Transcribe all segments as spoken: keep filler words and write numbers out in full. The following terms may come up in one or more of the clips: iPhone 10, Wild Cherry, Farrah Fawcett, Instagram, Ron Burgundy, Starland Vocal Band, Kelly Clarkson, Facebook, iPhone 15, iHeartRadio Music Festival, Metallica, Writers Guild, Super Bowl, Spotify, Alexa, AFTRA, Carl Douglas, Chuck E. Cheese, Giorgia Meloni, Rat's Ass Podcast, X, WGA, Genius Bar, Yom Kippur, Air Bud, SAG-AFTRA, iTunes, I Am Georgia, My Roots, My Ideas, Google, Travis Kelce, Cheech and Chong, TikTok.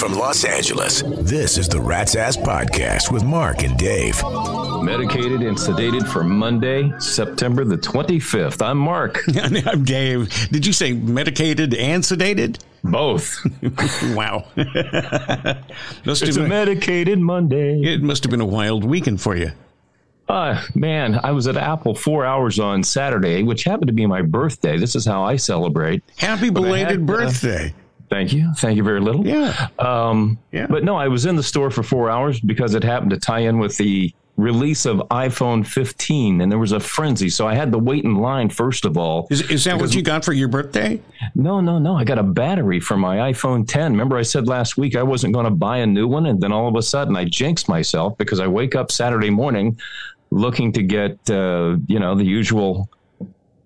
from Los Angeles, this is the Rat's Ass Podcast with Mark and Dave. Medicated and sedated for Monday, September the twenty-fifth. I'm Mark. I'm Dave. Did you say medicated and sedated? Both. Wow. Must it's a been, medicated Monday. It must have been a wild weekend for you. Uh, man, I was at Apple four hours on Saturday, which happened to be my birthday. This is how I celebrate. Happy belated had, birthday. Uh, thank you. Thank you very little. Yeah. Um, yeah. But no, I was in the store for four hours because it happened to tie in with the release of iPhone fifteen, and there was a frenzy, so I had to wait in line first of all. Is, is that what you got for your birthday? No, no, no. I got a battery for my iPhone ten. Remember I said last week I wasn't going to buy a new one, and then all of a sudden I jinxed myself because I wake up Saturday morning looking to get, uh, you know, the usual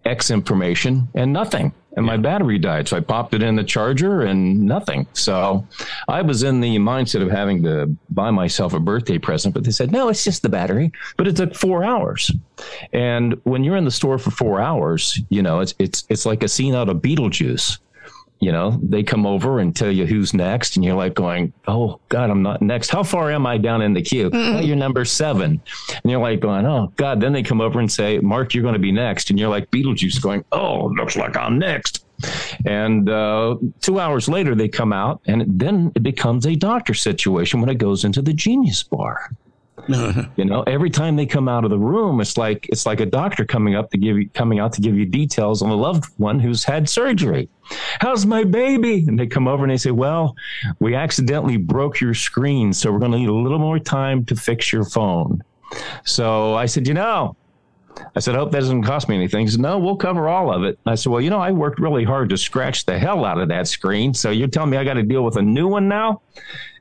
X information and nothing. And my battery died, so I popped it in the charger and nothing. So I was in the mindset of having to buy myself a birthday present, but they said, no, it's just the battery. But it took four hours. And when you're in the store for four hours, you know, it's it's it's like a scene out of Beetlejuice. You know, they come over and tell you who's next, and you're like going, oh, God, I'm not next. How far am I down in the queue? Mm-hmm. Oh, you're number seven. And you're like going, oh, God. Then they come over and say, Mark, you're going to be next. And you're like Beetlejuice going, oh, looks like I'm next. And uh, two hours later, they come out, and then it becomes a doctor situation when it goes into the Genius Bar. You know, every time they come out of the room, it's like it's like a doctor coming up to give you coming out to give you details on a loved one who's had surgery. How's my baby? And they come over and they say, well, we accidentally broke your screen, so we're going to need a little more time to fix your phone. So I said, you know, I said, I hope that doesn't cost me anything. He said, no, we'll cover all of it. And I said, well, you know, I worked really hard to scratch the hell out of that screen. So you're telling me I got to deal with a new one now?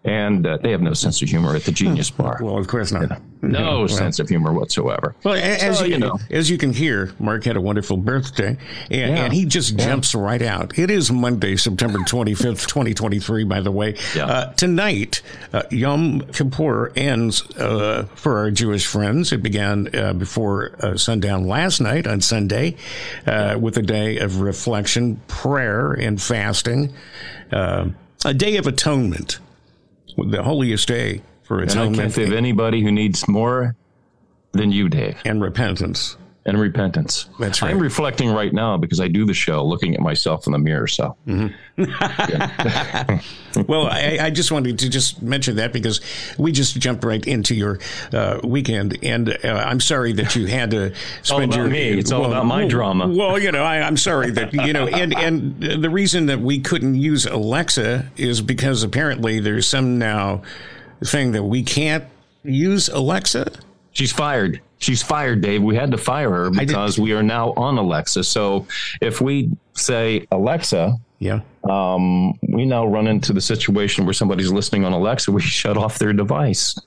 And uh, they have no sense of humor at the Genius Bar. Well, of course not. No well, sense of humor whatsoever. Well, as, so, you, you know. as you can hear, Mark had a wonderful birthday, and, yeah. and he just jumps yeah. right out. It is Monday, September twenty-fifth, twenty twenty-three, by the way. Yeah. Uh, tonight, uh, Yom Kippur ends uh, for our Jewish friends. It began uh, before uh, sundown last night on Sunday uh, with a day of reflection, prayer, and fasting. Uh, a day of atonement. The holiest day for atonement. And I can't think of anybody who needs more than you, Dave. And repentance. And repentance. That's right. I'm reflecting right now because I do the show looking at myself in the mirror. So, mm-hmm. Well, I, I just wanted to just mention that because we just jumped right into your uh, weekend. And uh, I'm sorry that you had to spend all about your me. It's well, all about my well, drama. Well, you know, I, I'm sorry that, you know, and, and the reason that we couldn't use Alexa is because apparently there's some now thing that we can't use Alexa. She's fired. She's fired, Dave. We had to fire her because we are now on Alexa. So if we say Alexa, yeah, um, we now run into the situation where somebody's listening on Alexa. We shut off their device.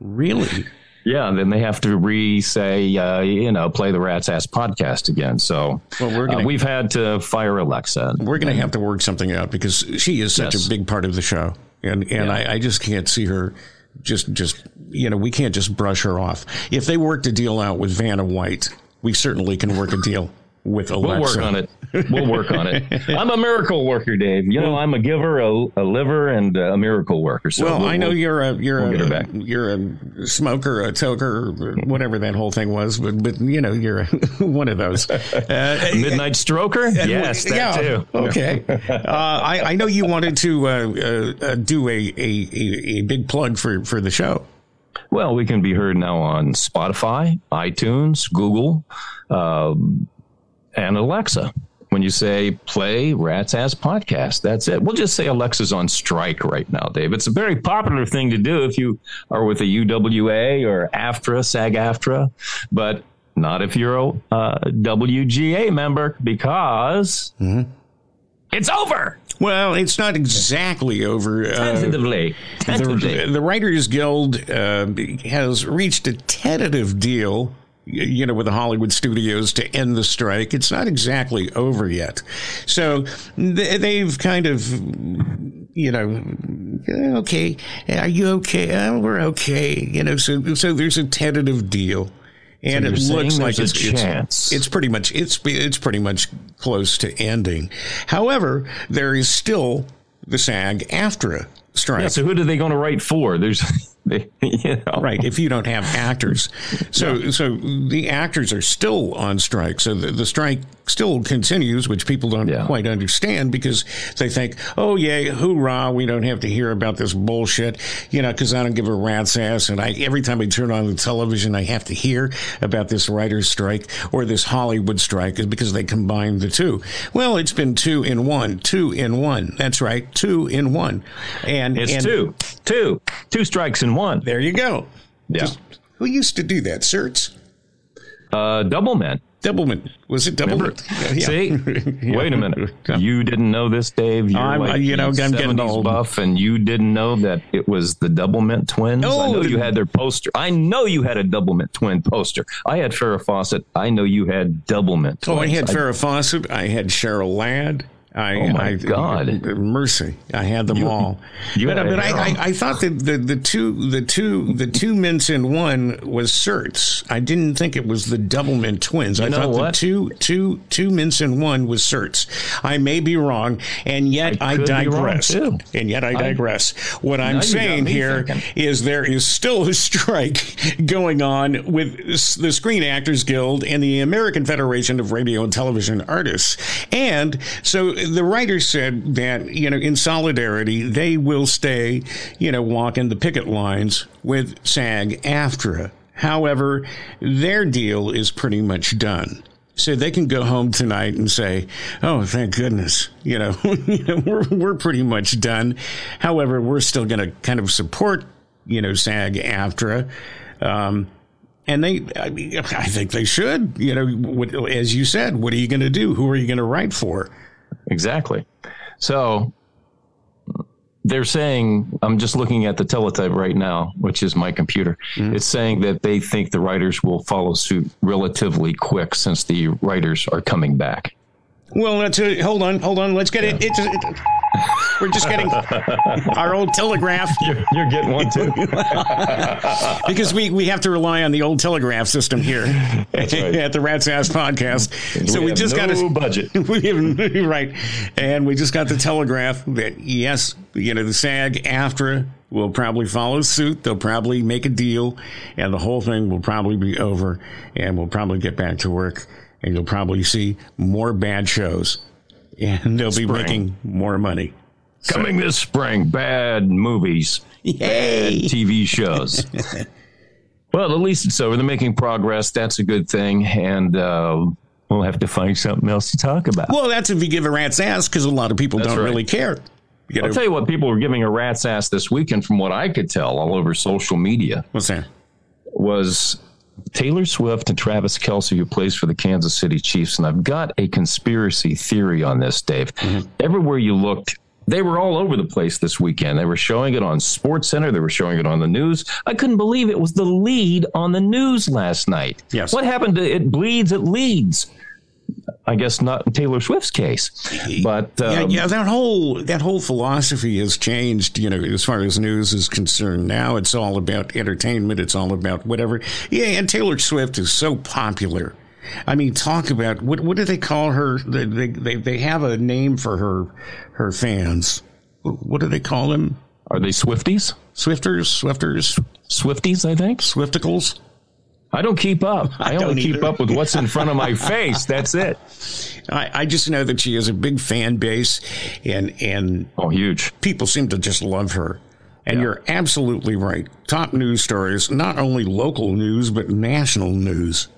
Really? Yeah. And then they have to re-say, uh, you know, play the Rat's Ass Podcast again. So well, we're gonna, uh, we've had to fire Alexa. We're going to have to work something out because she is such yes. a big part of the show. And, and yeah. I, I just can't see her. Just, just you know, we can't just brush her off. If they worked a deal out with Vanna White, we certainly can work a deal with Alexa. We'll work on it. We'll work on it. I'm a miracle worker, Dave. You know, I'm a giver, a, a liver, and a miracle worker. So well, we'll I know we'll, you're a you're we'll a you're a smoker, a toker, whatever that whole thing was. But but you know, you're one of those uh, midnight stroker. Yes, that yeah, too. Okay. uh, I I know you wanted to uh, uh, do a, a a big plug for for the show. Well, we can be heard now on Spotify, iTunes, Google. Uh, And Alexa, when you say play Rat's Ass Podcast, that's it. We'll just say Alexa's on strike right now, Dave. It's a very popular thing to do if you are with a U W A or AFTRA, SAG-AFTRA, but not if you're a uh, W G A member because mm-hmm. it's over. Well, it's not exactly over. Uh, tentatively. tentatively. The, the Writers Guild uh, has reached a tentative deal, you know, with the Hollywood studios to end the strike. It's not exactly over yet. So they've kind of, you know, okay, are you okay? Oh, we're okay. You know, so so there's a tentative deal. And so it looks like it's, it's it's pretty much it's it's pretty much close to ending. However, there is still the SAG-AFTRA strike. Yeah, so who are they going to write for? There's, they, you know. Right, if you don't have actors. So yeah. so the actors are still on strike. So the, the strike still continues, which people don't yeah. quite understand because they think, oh, yay, hoorah, we don't have to hear about this bullshit, you know, because I don't give a rat's ass. And I every time I turn on the television, I have to hear about this writer's strike or this Hollywood strike because they combined the two. Well, it's been two in one, two in one. That's right, two in one. And it's and, two, two, two strikes in one. There you go. Yeah. Just, who used to do that? Certs? Uh, Doubleman. Doubleman. Was it Doubleman? Yeah, yeah. See? yeah. Wait a minute. You didn't know this, Dave. You're I'm, like you know, I'm getting old. Buff, and you didn't know that it was the Doublemint twins. Oh, I know you had their poster. I know you had a Doublemint twin poster. I had Farrah Fawcett. I know you had Doublemint twins. Oh, I had I, Farrah Fawcett. I had Cheryl Ladd. I, oh my I, God! Mercy, I had them you, all. You but, had but I, I, I thought that the, the two, the two, the two mints in one was Certs. I didn't think it was the double mint twins. You I thought what? the two, two, two mints in one was Certs. I may be wrong, and yet I, I digress. And yet I digress. I, what I'm saying here thinking. is there is still a strike going on with the Screen Actors Guild and the American Federation of Radio and Television Artists, and so. The writers said that, you know, in solidarity, they will stay, you know, walking the picket lines with SAG-AFTRA. However, their deal is pretty much done. So they can go home tonight and say, oh, thank goodness, you know, you know we're, we're pretty much done. However, we're still going to kind of support, you know, SAG-AFTRA. Um And they, I, mean, I think they should, you know, what, as you said, what are you going to do? Who are you going to write for? Exactly. So they're saying, I'm just looking at the teletype right now, which is my computer. Mm-hmm. It's saying that they think the writers will follow suit relatively quick since the writers are coming back. Well, that's a, hold on, hold on. Let's get yeah. it. It's, it we're just getting our old telegraph. You're, you're getting one, too. because we, we have to rely on the old telegraph system here right. at the Rat's Ass Podcast. So we, we just no got a budget. We have, right. And we just got the telegraph that, yes, you know, the SAG-AFTRA will probably follow suit. They'll probably make a deal. And the whole thing will probably be over. And we'll probably get back to work. And you'll probably see more bad shows. And they'll spring. be making more money. Coming so. this spring, bad movies, Yay. bad T V shows. Well, at least it's over. They're making progress. That's a good thing. And uh, we'll have to find something else to talk about. Well, that's if you give a rat's ass, because a lot of people that's don't right. really care. You know, I'll tell you what people were giving a rat's ass this weekend, from what I could tell all over social media. What's that? Was... Taylor Swift and Travis Kelce, who plays for the Kansas City Chiefs. And I've got a conspiracy theory on this, Dave. Mm-hmm. Everywhere you looked, they were all over the place this weekend. They were showing it on SportsCenter. They were showing it on the news. I couldn't believe it was the lead on the news last night. Yes. What happened to it bleeds, it leads? I guess not in Taylor Swift's case, but um, yeah, yeah, that whole that whole philosophy has changed. You know, as far as news is concerned, now it's all about entertainment. It's all about whatever. Yeah, and Taylor Swift is so popular. I mean, talk about what what do they call her? They they they, they have a name for her her fans. What do they call them? Are they Swifties? Swifters, Swifters, Swifties. I think Swifticles. I don't keep up. I, I only keep either. up with what's in front of my face. That's it. I, I just know that she has a big fan base, and and oh, huge. People seem to just love her. And yeah. you're absolutely right. Top news stories, not only local news but national news.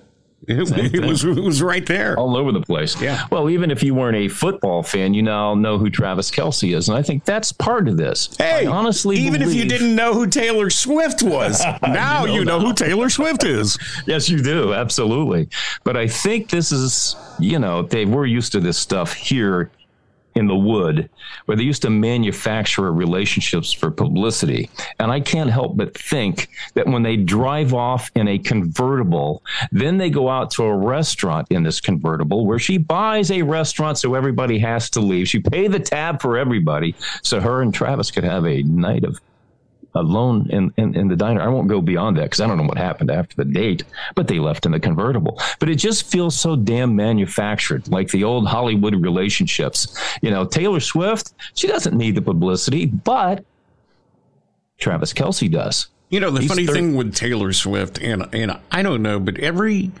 It, it was it was right there, all over the place. Yeah. Well, even if you weren't a football fan, you now know who Travis Kelce is, and I think that's part of this. Hey, I honestly, even believe... if you didn't know who Taylor Swift was, now you know, you know who Taylor Swift is. Yes, you do, absolutely. But I think this is, you know, Dave, we're used to this stuff here in the wood, where they used to manufacture relationships for publicity. And I can't help but think that when they drive off in a convertible, then they go out to a restaurant in this convertible where she buys a restaurant so everybody has to leave. She paid the tab for everybody so her and Travis could have a night of alone in, in, in the diner. I won't go beyond that because I don't know what happened after the date, but they left in the convertible. But it just feels so damn manufactured, like the old Hollywood relationships. You know, Taylor Swift, she doesn't need the publicity, but Travis Kelce does. You know, the He's funny thirty- thing with Taylor Swift, and and I don't know, but every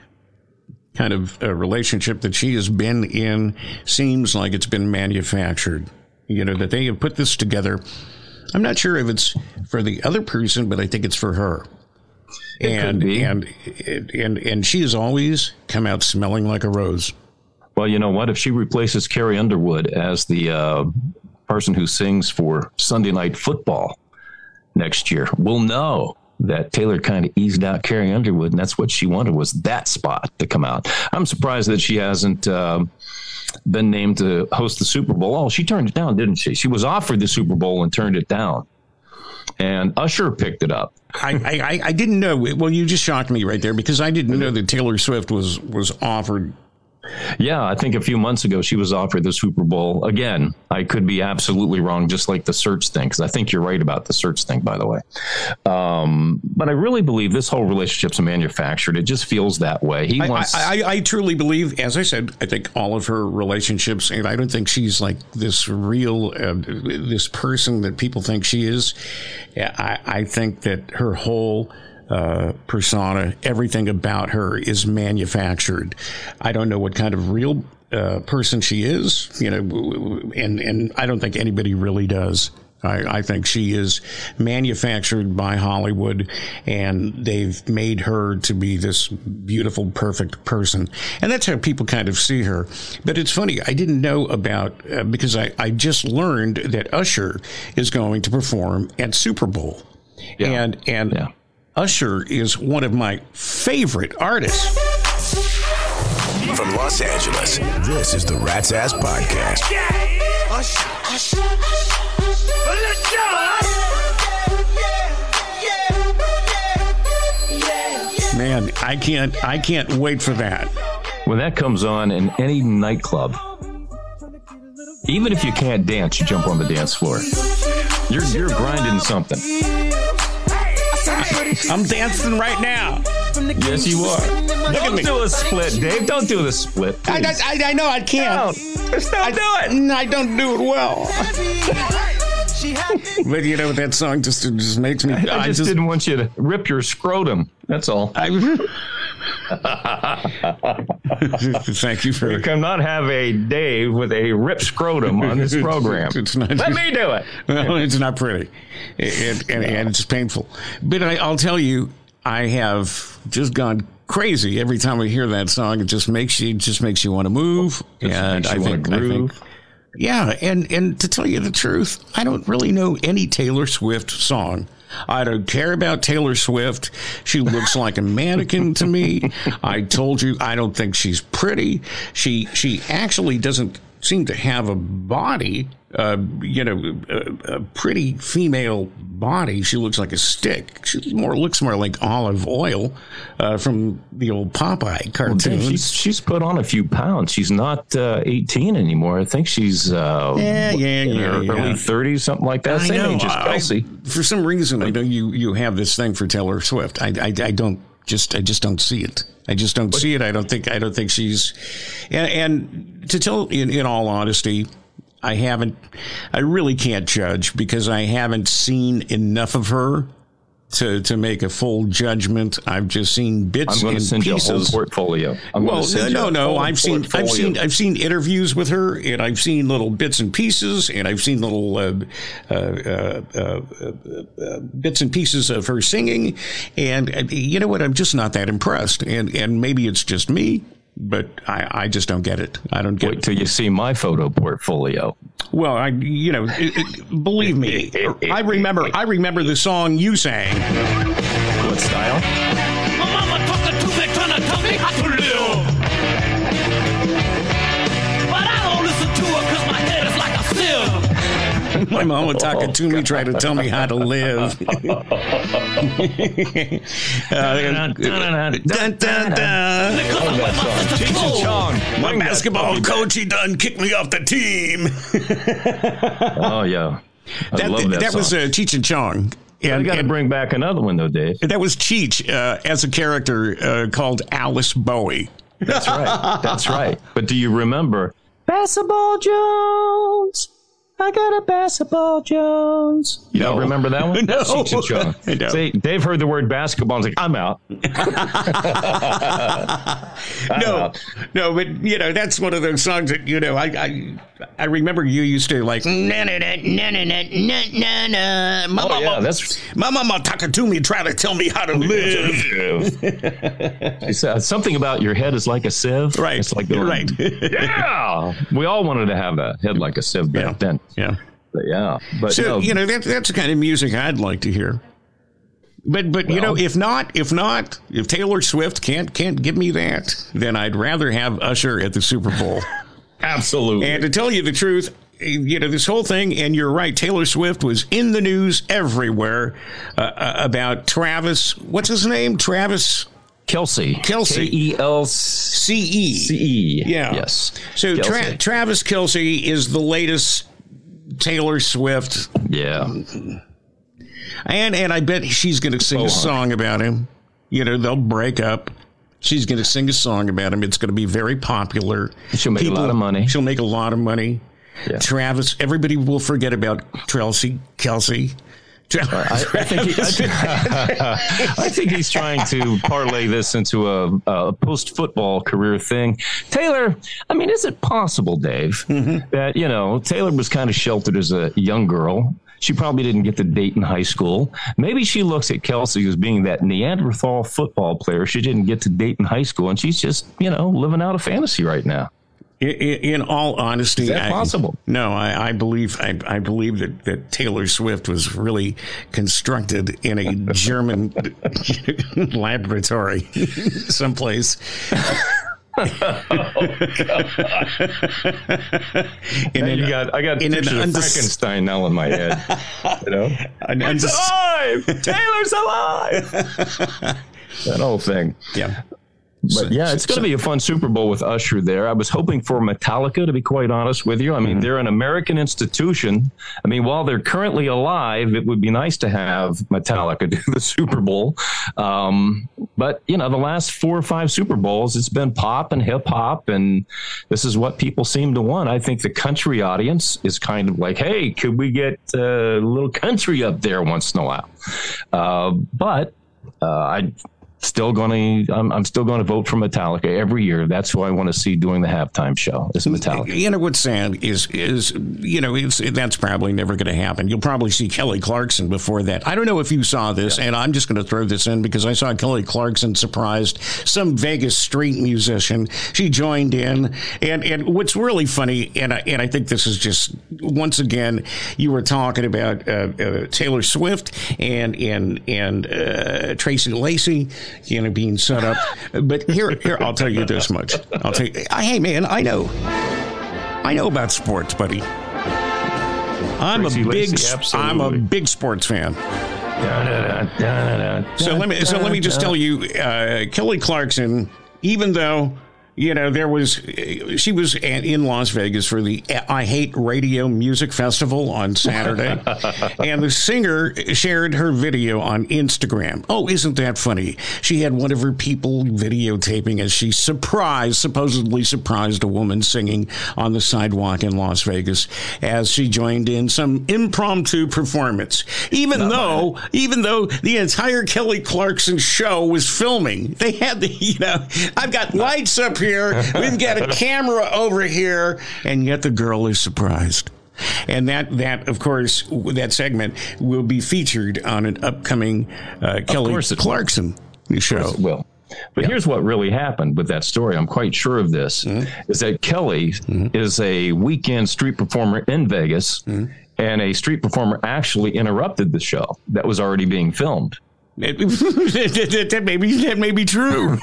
kind of uh, relationship that she has been in seems like it's been manufactured. You know, that they have put this together. I'm not sure if it's for the other person, but I think it's for her. It and, could be. and and and she has always come out smelling like a rose. Well, you know what? If she replaces Carrie Underwood as the uh, person who sings for Sunday Night Football next year, we'll know that Taylor kind of eased out Carrie Underwood, and that's what she wanted, was that spot to come out. I'm surprised that she hasn't uh, been named to host the Super Bowl. Oh, she turned it down, didn't she? She was offered the Super Bowl and turned it down. And Usher picked it up. I, I, I didn't know. Well, you just shocked me right there, because I didn't know that Taylor Swift was, was offered. Yeah, I think a few months ago she was offered the Super Bowl. Again, I could be absolutely wrong, just like the search thing, because I think you're right about the search thing, by the way. Um, but I really believe this whole relationship's manufactured. It just feels that way. He I, wants. I, I, I truly believe, as I said, I think all of her relationships, and I don't think she's like this real, uh, this person that people think she is. I, I think that her whole Uh, persona, everything about her is manufactured. I don't know what kind of real uh, person she is, you know, and, and I don't think anybody really does. I, I think she is manufactured by Hollywood, and they've made her to be this beautiful, perfect person. And that's how people kind of see her. But it's funny, I didn't know about, uh, because I, I just learned that Usher is going to perform at Super Bowl. Yeah. And, and, yeah. Usher is one of my favorite artists. From Los Angeles, this is the Rat's Ass Podcast. Usher, Usher, let's go! Man, I can't, I can't wait for that. When that comes on in any nightclub, even if you can't dance, you jump on the dance floor. You're, you're grinding something. I'm dancing right now. Yes, you are. Look don't at me. Do a split, Dave. Don't do the split. I, I, I know I can't. No, just don't I, do it. I don't do it well. But you know, that song just just makes me. I, I, just, I just didn't want you to rip your scrotum. That's all. I, Thank you for. You cannot have a Dave with a rip scrotum on this program. It's, it's not, Let me do it. Well, it's not pretty, it, it, and, no. and it's painful. But I, I'll tell you, I have just gone crazy every time I hear that song. It just makes you just makes you want to move, just and I think, I think. Yeah, and, and to tell you the truth, I don't really know any Taylor Swift song. I don't care about Taylor Swift. She looks like a mannequin to me. I told you, I don't think she's pretty. She she actually doesn't seem to have a body, uh, you know, a, a pretty female body. She looks like a stick. She more looks more like olive oil uh, from the old Popeye cartoon. Well, dude, she's, she's put on a few pounds. She's not uh, eighteen anymore. I think she's uh, yeah, yeah, in yeah, her yeah. early thirties, something like that. I Same know. age as Kelce. I, for some reason, I know you, you have this thing for Taylor Swift. I, I, I don't just I just don't see it. I just don't see it. I don't think I don't think she's and, and to tell in, in all honesty, I haven't I really can't judge because I haven't seen enough of her to, to make a full judgment. I've just seen bits and pieces. I'm going to send pieces. you a whole portfolio. I'm well, going to send no, you no, I've portfolio. seen I've seen I've seen interviews with her, and I've seen little bits and pieces, and I've seen little uh, uh, uh, uh, uh, uh, bits and pieces of her singing, and uh, you know what? I'm just not that impressed, and and maybe it's just me. But I, I just don't get it. I don't get Wait it. Wait till you see my photo portfolio. Well, I, you know, it, it, believe me, I remember I remember the song you sang. What style? My mama talking to me, trying to tell me how to live. But I don't listen to her because my head is like a sieve. My mama talking to me, trying to tell me how to live. My basketball coach, he done kicked me off the team. Oh, yeah. I that love that, that was uh, Cheech and Chong. And I got to bring back another one, though, Dave. That was Cheech uh, as a character uh, called Alice Bowie. That's right. That's right. But do you remember? Basketball Jones. I got a basketball Jones. You no. don't remember that one? No. Cheech and Chong. See, Dave heard the word basketball and was like, I'm out. I'm no, out. no, but, you know, that's one of those songs that, you know, I I, I remember you used to like, na na na na na na na na. My, oh, yeah, that's... my mama talking to me, trying to tell me how to live. It's, uh, something about your head is like a sieve. Right. It's like the right. Yeah. We all wanted to have a head like a sieve back yeah. then. Yeah. But yeah. But so, you know, you know that, that's the kind of music I'd like to hear. But but well, you know, if not, if not, if Taylor Swift can't can't give me that, then I'd rather have Usher at the Super Bowl. Absolutely. And to tell you the truth, you know, this whole thing, and you're right, Taylor Swift was in the news everywhere uh, about Travis. What's his name? Travis Kelce. Kelce. K E L C E. C E. Yeah. Yes. So Tra- Travis Kelce is the latest Taylor Swift. Yeah. And and I bet she's going to sing oh, a song about him. You know, they'll break up. She's going to sing a song about him. It's going to be very popular. She'll make People, a lot of money. She'll make a lot of money. Yeah. Travis, everybody will forget about Trelsey, Kelce. Tra- I, I, think he, I, think, I think he's trying to parlay this into a, a post-football career thing. Taylor, I mean, is it possible, Dave, mm-hmm. that, you know, Taylor was kind of sheltered as a young girl? She probably didn't get to date in high school. Maybe she looks at Kelce as being that Neanderthal football player she didn't get to date in high school, and she's just, you know, living out a fantasy right now. In, in all honesty, is that I, possible? No, I, I believe I, I believe that, that Taylor Swift was really constructed in a German laboratory someplace. Oh, God. in an, you got, I got in an undis- Frankenstein now in my head. You know, an undis- it's alive. Taylor's alive. That whole thing. Yeah. But yeah, it's going to be a fun Super Bowl with Usher there. I was hoping for Metallica, to be quite honest with you. I mean, mm-hmm. they're an American institution. I mean, while they're currently alive, it would be nice to have Metallica do the Super Bowl. Um, but, you know, the last four or five Super Bowls, it's been pop and hip hop. And this is what people seem to want. I think the country audience is kind of like, hey, could we get a little country up there once in a while? Uh, but uh, I... Still going to, I'm, I'm still going to vote for Metallica every year. That's who I want to see doing the halftime show is Metallica. You know what's sad is, is you know, it's, that's probably never going to happen. You'll probably see Kelly Clarkson before that. I don't know if you saw this, yeah. and I'm just going to throw this in because I saw Kelly Clarkson surprised some Vegas street musician. She joined in, and and what's really funny, and I, and I think this is just once again, you were talking about uh, uh, Taylor Swift and and and uh, Tracy Lacey. You know, being set up. But here, here, I'll tell you this much. I'll tell you. I, hey, man, I know. I know about sports, buddy. I'm Tracy a big, Lacey, I'm a big sports fan. Da, da, da, da, so da, let me, so da, let me just da. tell you, uh, Kelly Clarkson. Even though, you know, there was, she was in Las Vegas for the iHeartRadio Music Festival on Saturday. And the singer shared her video on Instagram. Oh, isn't that funny? She had one of her people videotaping as she surprised, supposedly surprised a woman singing on the sidewalk in Las Vegas as she joined in some impromptu performance. Even Not though, mine. even though the entire Kelly Clarkson show was filming, they had the, you know, I've got lights up here. Here. We've got a camera over here, and yet the girl is surprised. And that, that of course, that segment will be featured on an upcoming uh, Kelly Clarkson show. Of course it will. But yeah. here's what really happened with that story. I'm quite sure of this, mm-hmm. is that Kelly mm-hmm. is a weekend street performer in Vegas, mm-hmm. and a street performer actually interrupted the show that was already being filmed. that, may be, that may be true.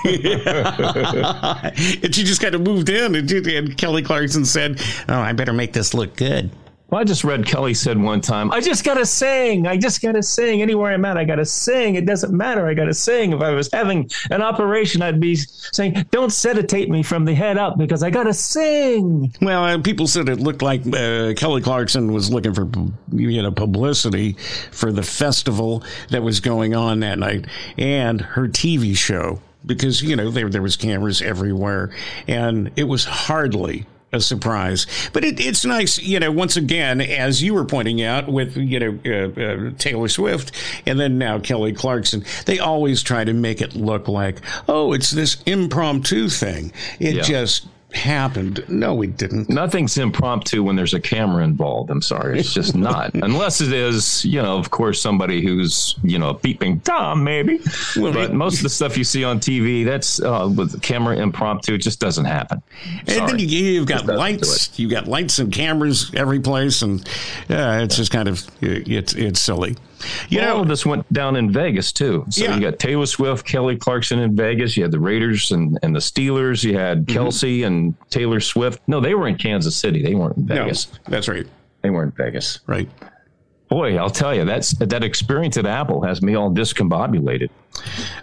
And she just kind of moved in, and, and Kelly Clarkson said, oh, I better make this look good. Well, I just read Kelly said one time, I just got to sing. I just got to sing. Anywhere I'm at, I got to sing. It doesn't matter. I got to sing. If I was having an operation, I'd be saying, don't sedate me from the head up because I got to sing. Well, uh, people said it looked like uh, Kelly Clarkson was looking for, you know, publicity for the festival that was going on that night and her T V show because, you know, there, there was cameras everywhere and it was hardly a surprise. But it, it's nice, you know, once again, as you were pointing out with, you know, uh, uh, Taylor Swift and then now Kelly Clarkson, they always try to make it look like, oh, it's this impromptu thing. It yeah. just happened. No, it didn't. Nothing's impromptu when there's a camera involved. I'm sorry. It's just not. Unless it is, you know, of course, somebody who's, you know, peeping Tom, maybe. Well, but it, most of the stuff you see on T V, that's uh, with the camera impromptu, it just doesn't happen. Sorry. And then you, you've got lights. You've got lights and cameras every place. And uh, it's just kind of, it's it's silly. You well, know, all of this went down in Vegas, too. So yeah. you got Taylor Swift, Kelly Clarkson in Vegas. You had the Raiders and, and the Steelers. You had Kelce mm-hmm. and Taylor Swift. No, they were in Kansas City. They weren't in Vegas. No, that's right. They weren't in Vegas. Right. Boy, I'll tell you, that's that experience at Apple has me all discombobulated.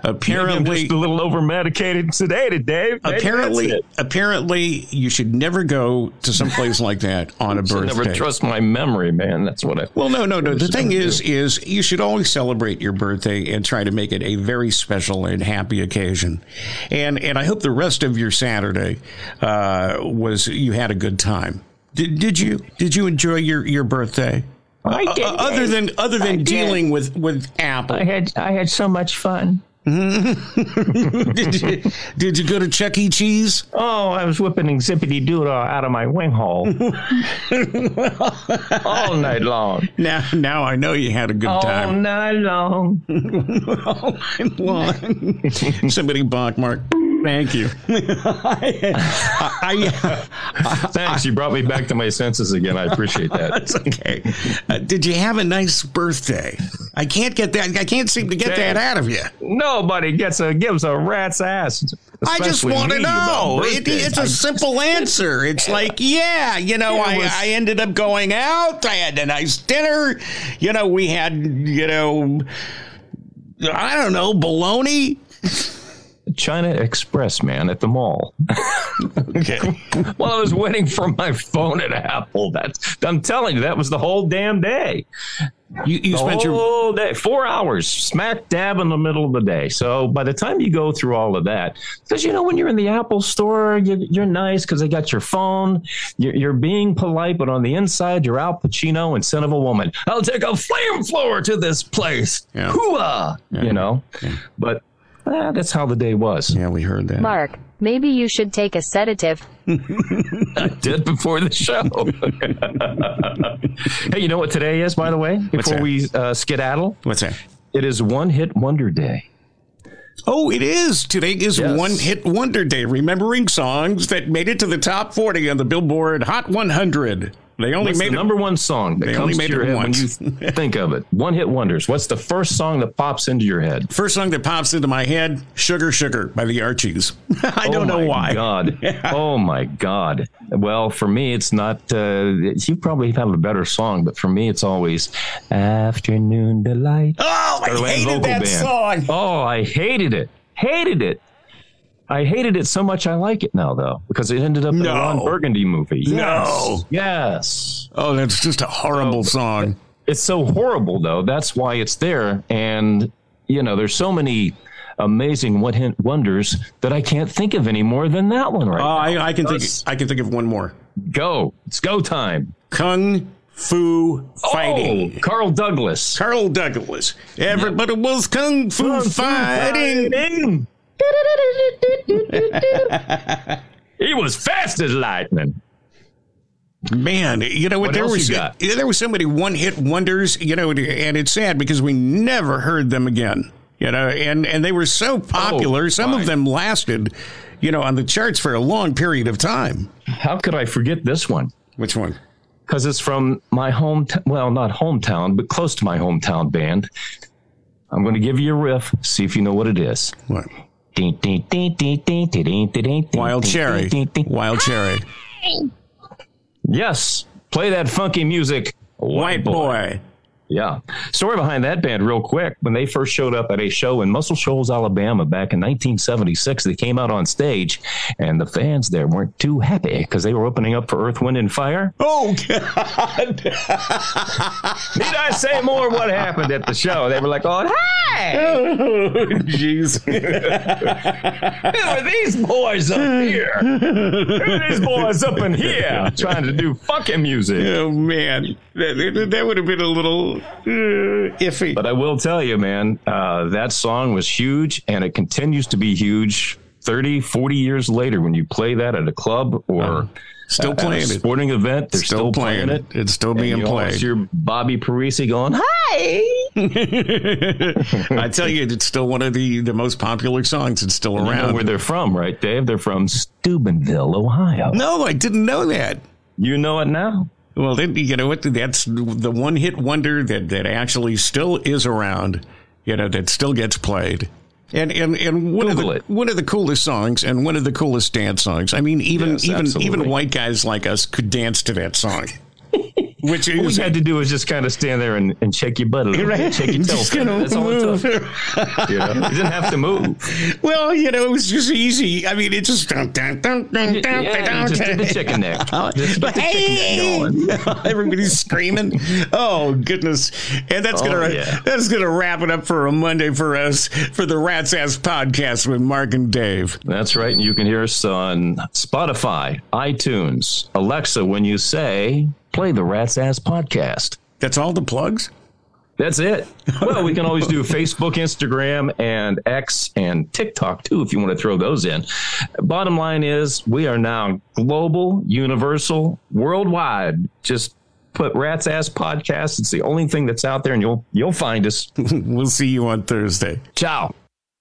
Apparently, I'm just a little over medicated today, Dave. Maybe apparently, apparently, you should never go to some place like that on a birthday. Never trust my memory, man. That's what I. Well, no, no, no. The thing is, do. is you should always celebrate your birthday and try to make it a very special and happy occasion. And and I hope the rest of your Saturday uh, was you had a good time. Did did you did you enjoy your, your birthday? I did. Uh, other than other than I dealing did. with with Apple, I had I had so much fun. did, you, did you go to Chuck E. Cheese? Oh, I was whipping Zippity Doodle out of my wing hole all night long. Now, now I know you had a good all time. All night long. all night long. Somebody bonk, Mark. Thank you. I, I, I, Thanks. You brought me back to my senses again. I appreciate that. That's okay. Uh, did you have a nice birthday? I can't get that. I can't seem to get Dad, that out of you. Nobody gets a gives a rat's ass. I just want to know. It, it's a simple answer. It's like, yeah, you know, I, was, I ended up going out. I had a nice dinner. You know, we had, you know, I don't know, bologna. China Express man at the mall. Okay. Well, I was waiting for my phone at Apple. That's I'm telling you, that was the whole damn day. You, you spent your whole day, four hours, smack dab in the middle of the day. So by the time you go through all of that, because, you know, when you're in the Apple store, you, you're nice because they got your phone. You're, you're being polite, but on the inside, you're Al Pacino and son of a woman. I'll take a flame floor to this place. Yeah. Hooah! Yeah. You know, yeah. But. Ah, that's how the day was. Yeah, we heard that. Mark, maybe you should take a sedative. I did before the show. Hey, you know what today is, by the way? Before we uh, skedaddle? What's that? It is One Hit Wonder Day. Oh, it is. Today is yes. One Hit Wonder Day, remembering songs that made it to the top forty on the Billboard Hot one hundred. They only What's made the it, number one song that they comes only made to your it head once. When you think of it. One hit wonders. What's the first song that pops into your head? First song that pops into my head, Sugar, Sugar by the Archies. I oh don't know why. God. Oh, my God. Well, for me, it's not. Uh, you probably have a better song, but for me, it's always Afternoon Delight. Oh, Starland I hated that band. song. Oh, I hated it. Hated it. I hated it so much I like it now, though, because it ended up in no. a Ron Burgundy movie. Yes. No. Yes. Oh, that's just a horrible so, song. It's so horrible, though. That's why it's there. And, you know, there's so many amazing one hit wonders that I can't think of any more than that one right uh, now. I, I, can think, I can think of one more. Go. It's go time. Kung Fu Fighting. Oh, Carl Douglas. Carl Douglas. Everybody yeah. was Kung Fu Kung Fighting. fighting. He was fast as lightning. Man, you know what? What there was uh, there was so many one-hit wonders, you know, and it's sad because we never heard them again. You know, and, and they were so popular. Oh, Some fine. of them lasted, you know, on the charts for a long period of time. How could I forget this one? Which one? Because it's from my hometown. Well, not hometown, but close to my hometown band. I'm going to give you a riff. See if you know what it is. What? Wild Cherry. Wild Cherry. Yes. Play that funky music, white, white boy. boy. Yeah. Story behind that band real quick. When they first showed up at a show in Muscle Shoals, Alabama, back in nineteen seventy-six, they came out on stage, and the fans there weren't too happy because they were opening up for Earth, Wind and Fire. Oh, God. Need I say more what happened at the show? They were like, oh, hey. Oh, jeez. Who are these boys up here? Who are these boys up in here trying to do fucking music? Oh, man. That, that would have been a little... Uh, iffy. But I will tell you, man, uh, that song was huge, and it continues to be huge thirty, forty years later. When you play that at a club or uh, still at, playing at a sporting it. event, they're still, still playing, playing it. it. It's still being and you played. You're Bobby Parisi going, hi. I tell you, it's still one of the, the most popular songs. It's still around. You know where they're from, right, Dave? They're from Steubenville, Ohio. No, I didn't know that. You know it now? Well, then, you know what? That's the one hit wonder that, that actually still is around, you know, that still gets played. And and, and one, of the, one of the coolest songs and one of the coolest dance songs. I mean, even yes, even absolutely. even white guys like us could dance to that song. Which is, all you had to do was just kind of stand there and, and shake your butt a little right? bit, shake your toes. That's all it took. You know? You didn't have to move. Well, you know, it was just easy. I mean, it just dun, dun, dun, dun, yeah, dun, yeah, just did the chicken neck. Just the hey! chicken neck going. Everybody's screaming. Oh goodness! And that's oh, gonna yeah. that's gonna wrap it up for a Monday for us for the Rat's Ass Podcast with Mark and Dave. That's right, and you can hear us on Spotify, iTunes, Alexa. When you say. Play the Rat's Ass Podcast. That's all the plugs? That's it. Well, we can always do Facebook, Instagram, and X, and TikTok, too, if you want to throw those in. Bottom line is, we are now global, universal, worldwide. Just put Rat's Ass Podcast. It's the only thing that's out there, and you'll you'll find us. We'll see you on Thursday. Ciao.